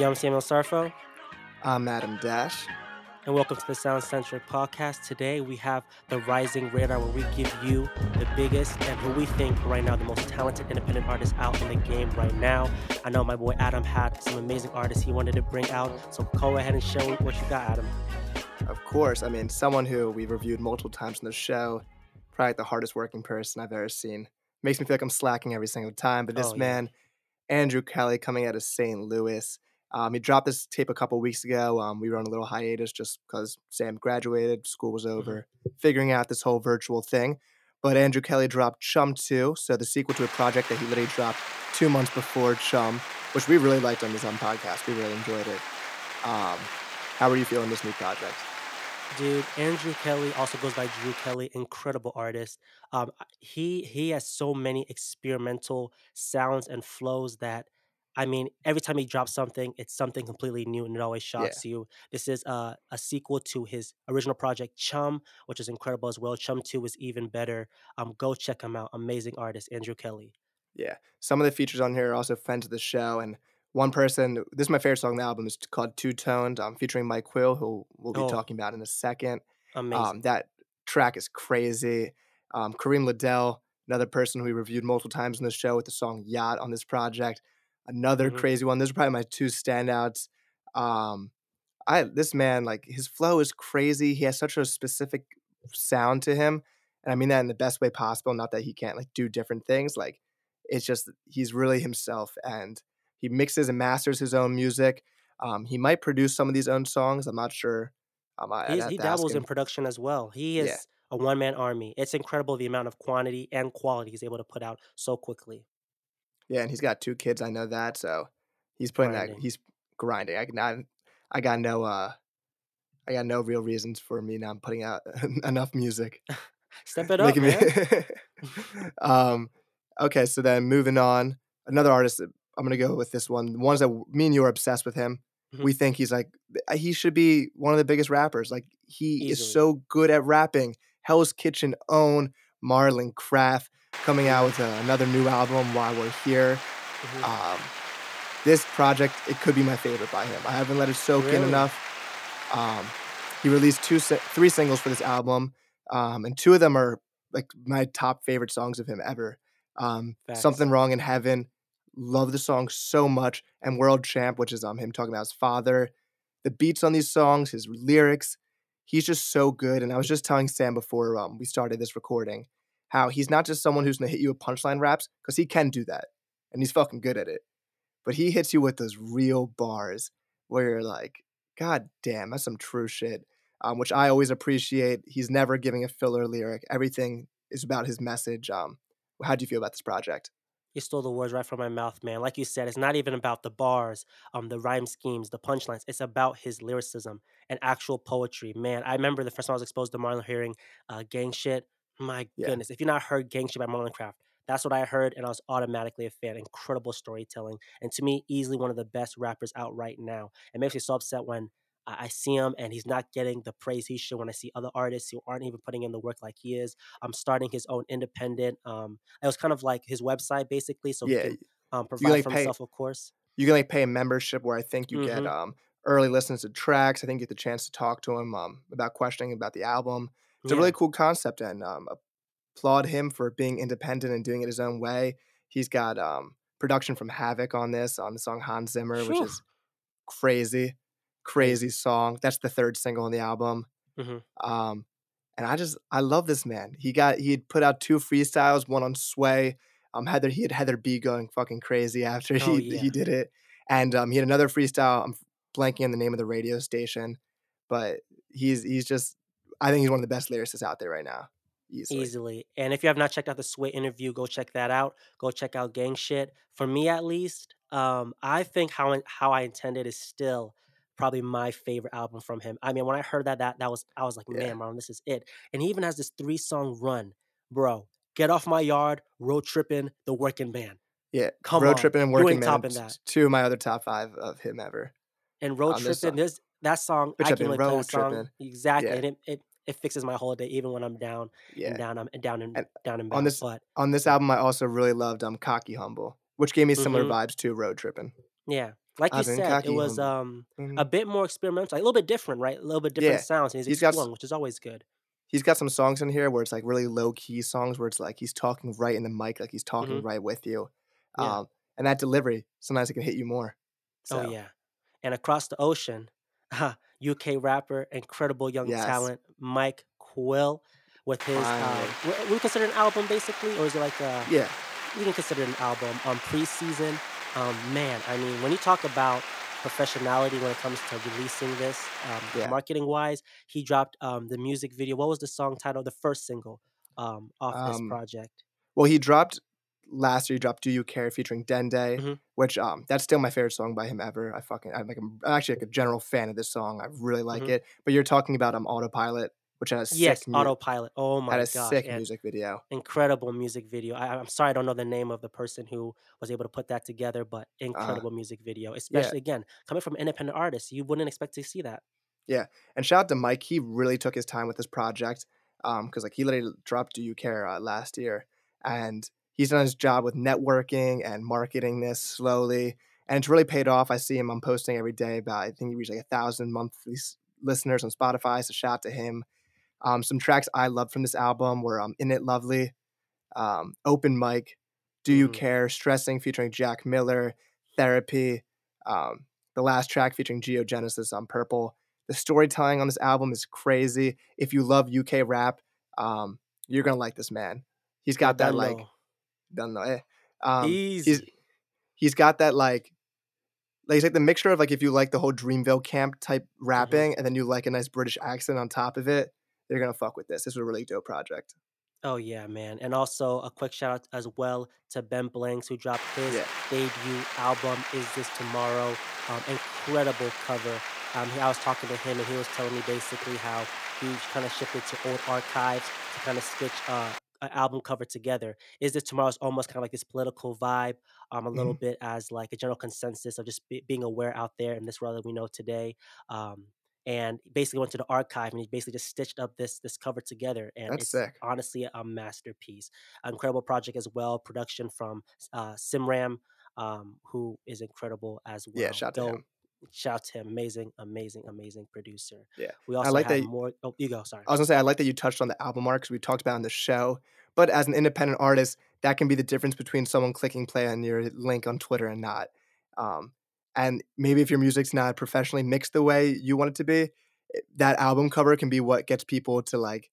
Yo, I'm Samuel Sarfo. I'm Adam Dash. And welcome to the SoundCentric Podcast. Today we have the Rising Radar, where we give you the biggest and who we think right now the most talented independent artists out in the game right now. I know my boy Adam had some amazing artists he wanted to bring out, so go ahead and show what you got, Adam. Of course. I mean, someone who we've reviewed multiple times in the show, probably the hardest working person I've ever seen. Makes me feel like I'm slacking every single time, but this man, Andrew Kelly, coming out of St. Louis. He dropped this tape a couple weeks ago. We were on a little hiatus just because Sam graduated, school was over, figuring out this whole virtual thing. But Andrew Kelly dropped Chum 2, so the sequel to a project that he literally dropped 2 months before Chum, which we really liked on this podcast. We really enjoyed it. How are you feeling this new project? Dude, Andrew Kelly also goes by Drew Kelly, incredible artist. He has so many experimental sounds and flows that, I mean, every time he drops something, it's something completely new, and it always shocks you. This is a sequel to his original project, Chum, which is incredible as well. Chum 2 is even better. Go check him out. Amazing artist, Andrew Kelly. Yeah. Some of the features on here are also friends of the show. And one person, this is my favorite song on the album, is called Two-Toned, featuring Mike Quill, who we'll be talking about in a second. Amazing. That track is crazy. Kareem Liddell, another person who we reviewed multiple times in the show with the song Yacht on this project. Another crazy one. Those are probably my two standouts. This man, like, his flow is crazy. He has such a specific sound to him, and I mean that in the best way possible. Not that he can't, like, do different things. Like, it's just he's really himself, and he mixes and masters his own music. He might produce some of these own songs. I'm not sure. He dabbles in production as well. He is a one-man army. It's incredible the amount of quantity and quality he's able to put out so quickly. Yeah, and he's got two kids. I know that, so he's putting that. He's grinding. I got no real reasons for me not putting out enough music. Step it up, man. Okay, so then moving on, another artist. I'm gonna go with this one. The ones that me and you are obsessed with him. Mm-hmm. We think he's like he should be one of the biggest rappers. Like he is so good at rapping. Hell's Kitchen, Own, Marlon Craft. Coming out with another new album, While We're Here. This project, it could be my favorite by him. I haven't let it soak in enough. He released three singles for this album, and two of them are like my top favorite songs of him ever. Something Wrong in Heaven, love the song so much, and World Champ, which is him talking about his father. The beats on these songs, his lyrics, he's just so good. And I was just telling Sam before we started this recording, how he's not just someone who's going to hit you with punchline raps, because he can do that, and he's fucking good at it. But he hits you with those real bars where you're like, God damn, that's some true shit, which I always appreciate. He's never giving a filler lyric. Everything is about his message. How do you feel about this project? You stole the words right from my mouth, man. Like you said, it's not even about the bars, the rhyme schemes, the punchlines. It's about his lyricism and actual poetry. Man, I remember the first time I was exposed to Marlon Herring, Gang Shit. My goodness, if you've not heard Gang Shit by Marlon Craft, that's what I heard, and I was automatically a fan. Incredible storytelling. And to me, easily one of the best rappers out right now. It makes me so upset when I see him and he's not getting the praise he should, when I see other artists who aren't even putting in the work like he is. I'm starting his own independent. It was kind of like his website, basically, so he can provide for himself, of course. You can pay a membership where I think you get early listens to tracks. I think you get the chance to talk to him about questioning about the album. It's a really cool concept, and applaud him for being independent and doing it his own way. He's got production from Havoc on this, on the song Hans Zimmer, which is crazy song. That's the third single on the album. And I love this man. He had put out two freestyles, one on Sway. He had Heather B going fucking crazy after he did it. And he had another freestyle. I'm blanking on the name of the radio station, but he's just... I think he's one of the best lyricists out there right now. Easily. And if you have not checked out the Sway interview, go check that out. Go check out Gang Shit. For me, at least, I think How I Intended is still probably my favorite album from him. I mean, when I heard that was, I was like, man, Marlon, this is it. And he even has this 3-song run. Bro, Get Off My Yard, Road Trippin', The Working Man. Yeah, come Road Trippin' and Working Man. Two of my other top 5 of him ever. And Road Trippin', there's that song, I can relate to that song. Exactly. And it fixes my whole day, even when I'm down and down. I'm down and bad. On this album, I also really loved "Cocky Humble," which gave me similar vibes to "Road Trippin'." Yeah, Like you said, it was a bit more experimental, like, a little bit different, right? A little bit different sounds. And he's exploring, which is always good. He's got some songs in here where it's like really low key songs where it's like he's talking right in the mic, like he's talking right with you. And that delivery, sometimes it can hit you more. So. Oh, yeah. And across the ocean, UK rapper, incredible young talent, Mike Quill, with his, would you consider an album basically? Or is it like a, you can consider it an album on Preseason. Man, I mean, when you talk about professionality when it comes to releasing this, marketing wise, he dropped the music video. What was the song title, the first single off this project? Well, he dropped last year, he dropped Do You Care featuring Dende, which that's still my favorite song by him ever. I'm actually like a general fan of this song. I really like it. But you're talking about Autopilot, which had a Autopilot. Oh my god, sick music video. Incredible music video. I'm sorry I don't know the name of the person who was able to put that together, but incredible music video. Especially again, coming from independent artists, you wouldn't expect to see that. Yeah. And shout out to Mike. He really took his time with this project. Because like he literally dropped Do You Care last year. And he's done his job with networking and marketing this slowly. And it's really paid off. I see him on posting every day about, I think he reached like 1,000 monthly listeners on Spotify. So shout out to him. Some tracks I love from this album were In It Lovely, Open Mic, Do You Care, Stressing featuring Jack Miller, Therapy, the last track featuring Geogenesis on Purple. The storytelling on this album is crazy. If you love UK rap, you're going to like this man. He's got that like... Easy. He's got that like it's like the mixture of like if you like the whole Dreamville camp type rapping and then you like a nice British accent on top of it. They're going to fuck with this. This is a really dope project. Oh, yeah, man. And also a quick shout out as well to Ben Blanks, who dropped his debut album, Is This Tomorrow? Incredible cover. I was talking to him, and he was telling me basically how he kind of shifted to old archives to kind of stitch an album cover together. Is This Tomorrow is almost kind of like this political vibe, a little bit as like a general consensus of just being aware out there in this world that we know today. And basically went to the archive and he basically just stitched up this cover together. And that's sick. Honestly a masterpiece. An incredible project as well. Production from Simram, who is incredible as well. Yeah, shout out to him. Shout to him. Amazing, amazing, amazing producer. Yeah. We also like have more. Oh, you go. Sorry. I was going to say, I like that you touched on the album art because we talked about it on the show. But as an independent artist, that can be the difference between someone clicking play on your link on Twitter and not. And maybe if your music's not professionally mixed the way you want it to be, that album cover can be what gets people to like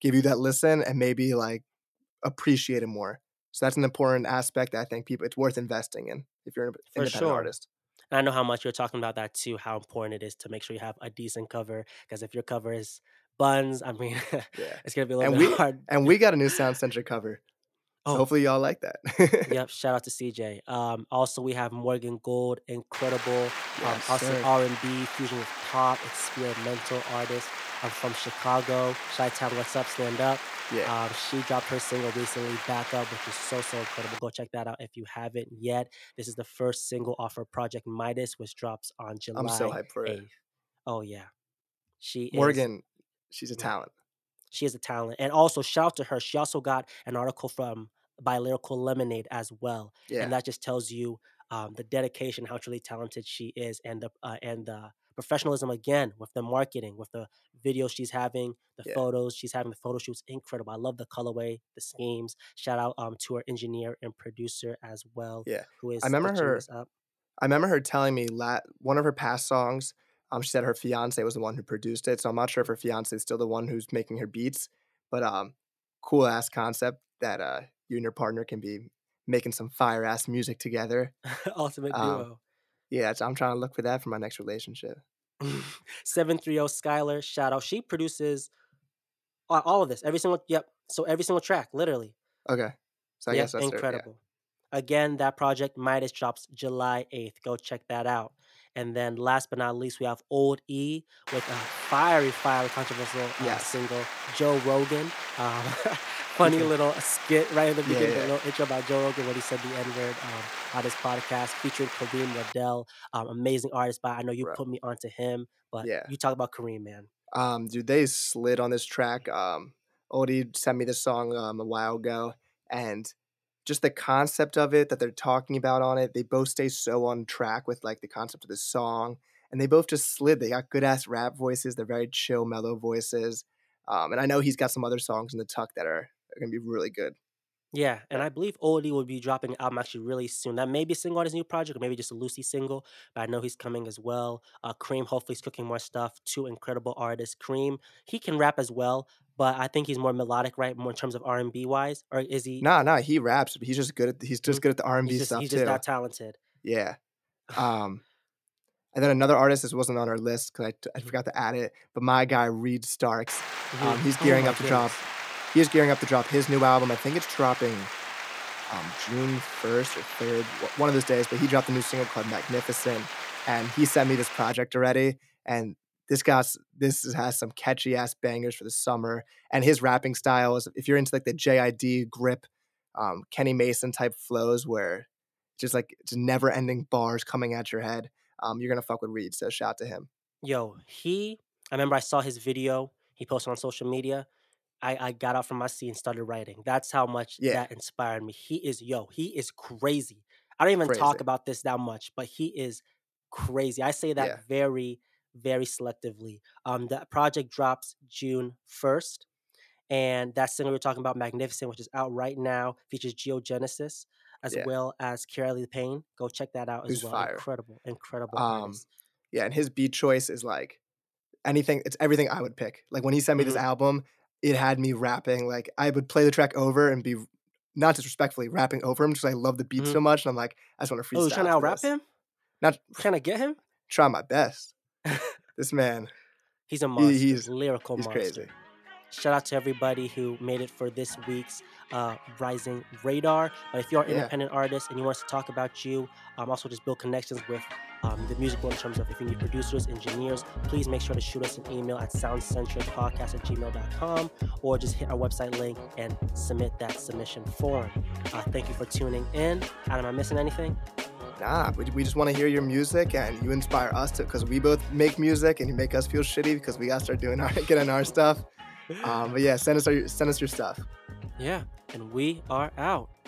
give you that listen and maybe like appreciate it more. So that's an important aspect that I think it's worth investing in if you're an independent artist. And I know how much you're talking about that too, how important it is to make sure you have a decent cover, because if your cover is buns, I mean, it's going to be a little bit hard. And we got a new SoundCentric cover. So hopefully y'all like that. Yep. Shout out to CJ. Also, we have Morgan Gold, incredible, also R&B, fusion with pop, experimental artist. I'm from Chicago. Chi-Town, what's up? Stand up. Yeah. She dropped her single recently, Back Up, which is so, so incredible. Go check that out if you haven't yet. This is the first single off her project, Midas, which drops on July 8th. I'm so hyped for it. Oh, yeah. Morgan, she's a talent. She is a talent. And also, shout out to her. She also got an article by Lyrical Lemonade as well. Yeah. And that just tells you the dedication, how truly talented she is, and the professionalism, again, with the marketing, with the videos she's having, the photos she's having, the photo shoots. Incredible. I love the colorway, the schemes. Shout out to her engineer and producer as well. Yeah. Who is I remember her telling me one of her past songs, she said her fiance was the one who produced it, so I'm not sure if her fiance is still the one who's making her beats. But cool ass concept that you and your partner can be making some fire ass music together. Ultimate duo. Yeah, I'm trying to look for that for my next relationship. 730 Skylar, shout out. She produces all of this. Every single track, literally. Okay. So I guess that's incredible. Again, that project Midas drops July 8th. Go check that out. And then last but not least, we have Old E with a fiery controversial single, Joe Rogan. Funny little skit right in the beginning, a little intro about Joe Rogan when he said the N-word on his podcast, featuring Kareem Liddell, amazing artist. But I know you put me onto him, but you talk about Kareem, man. Dude, they slid on this track. Old E sent me this song a while ago, and just the concept of it that they're talking about on it, they both stay so on track with like the concept of the song, and they both just slid. They got good ass rap voices. They're very chill, mellow voices. And I know he's got some other songs in the tuck that are going to be really good. Yeah, and I believe Old E will be dropping an album actually really soon. That may be a single on his new project, or maybe just a Lucy single, but I know he's coming as well. Kareem, hopefully, is cooking more stuff. Two incredible artists. Kareem, he can rap as well, but I think he's more melodic, right? More in terms of R&B wise, or is he? No, he raps. But he's just good at the R&B stuff. He's just that talented. Yeah. And then another artist, this wasn't on our list because I forgot to add it, but my guy Reed Starks, he's gearing up to drop. He is gearing up to drop his new album. I think it's dropping June 1st or 3rd, one of those days. But he dropped a new single called Magnificent, and he sent me this project already. And this has some catchy ass bangers for the summer. And his rapping style is, if you're into like the JID grip, Kenny Mason type flows where just like it's never ending bars coming at your head, you're gonna fuck with Reed. So shout out to him. Yo, I remember I saw his video he posted on social media. I got out from my seat and started writing. That's how much that inspired me. He is crazy. I don't even talk about this that much, but he is crazy. I say that very, very selectively. That project drops June 1st. And that single we're talking about, Magnificent, which is out right now, features GeoGenesis as well as Carly Payne. Go check that out as well. Fire. Incredible. Yeah, and his beat choice is like anything. It's everything I would pick. Like when he sent me this album, it had me rapping. Like I would play the track over and be, not disrespectfully, rapping over him because I love the beat so much. And I'm like, I just want to freestyle. Oh, you trying to out-rap him? Not trying to get him? Try my best. This man. He's a monster. He's a lyrical monster. He's crazy. Shout out to everybody who made it for this week's Rising Radar. But if you're an independent artist and you want us to talk about you, also just build connections with the music world in terms of if you need producers, engineers, please make sure to shoot us an email at soundcentricpodcast@gmail.com or just hit our website link and submit that submission form. Thank you for tuning in. Adam, am I missing anything? Nah, we just want to hear your music, and you inspire us to, because we both make music, and you make us feel shitty because we got to start getting our stuff. But yeah, send us your stuff. Yeah, and we are out.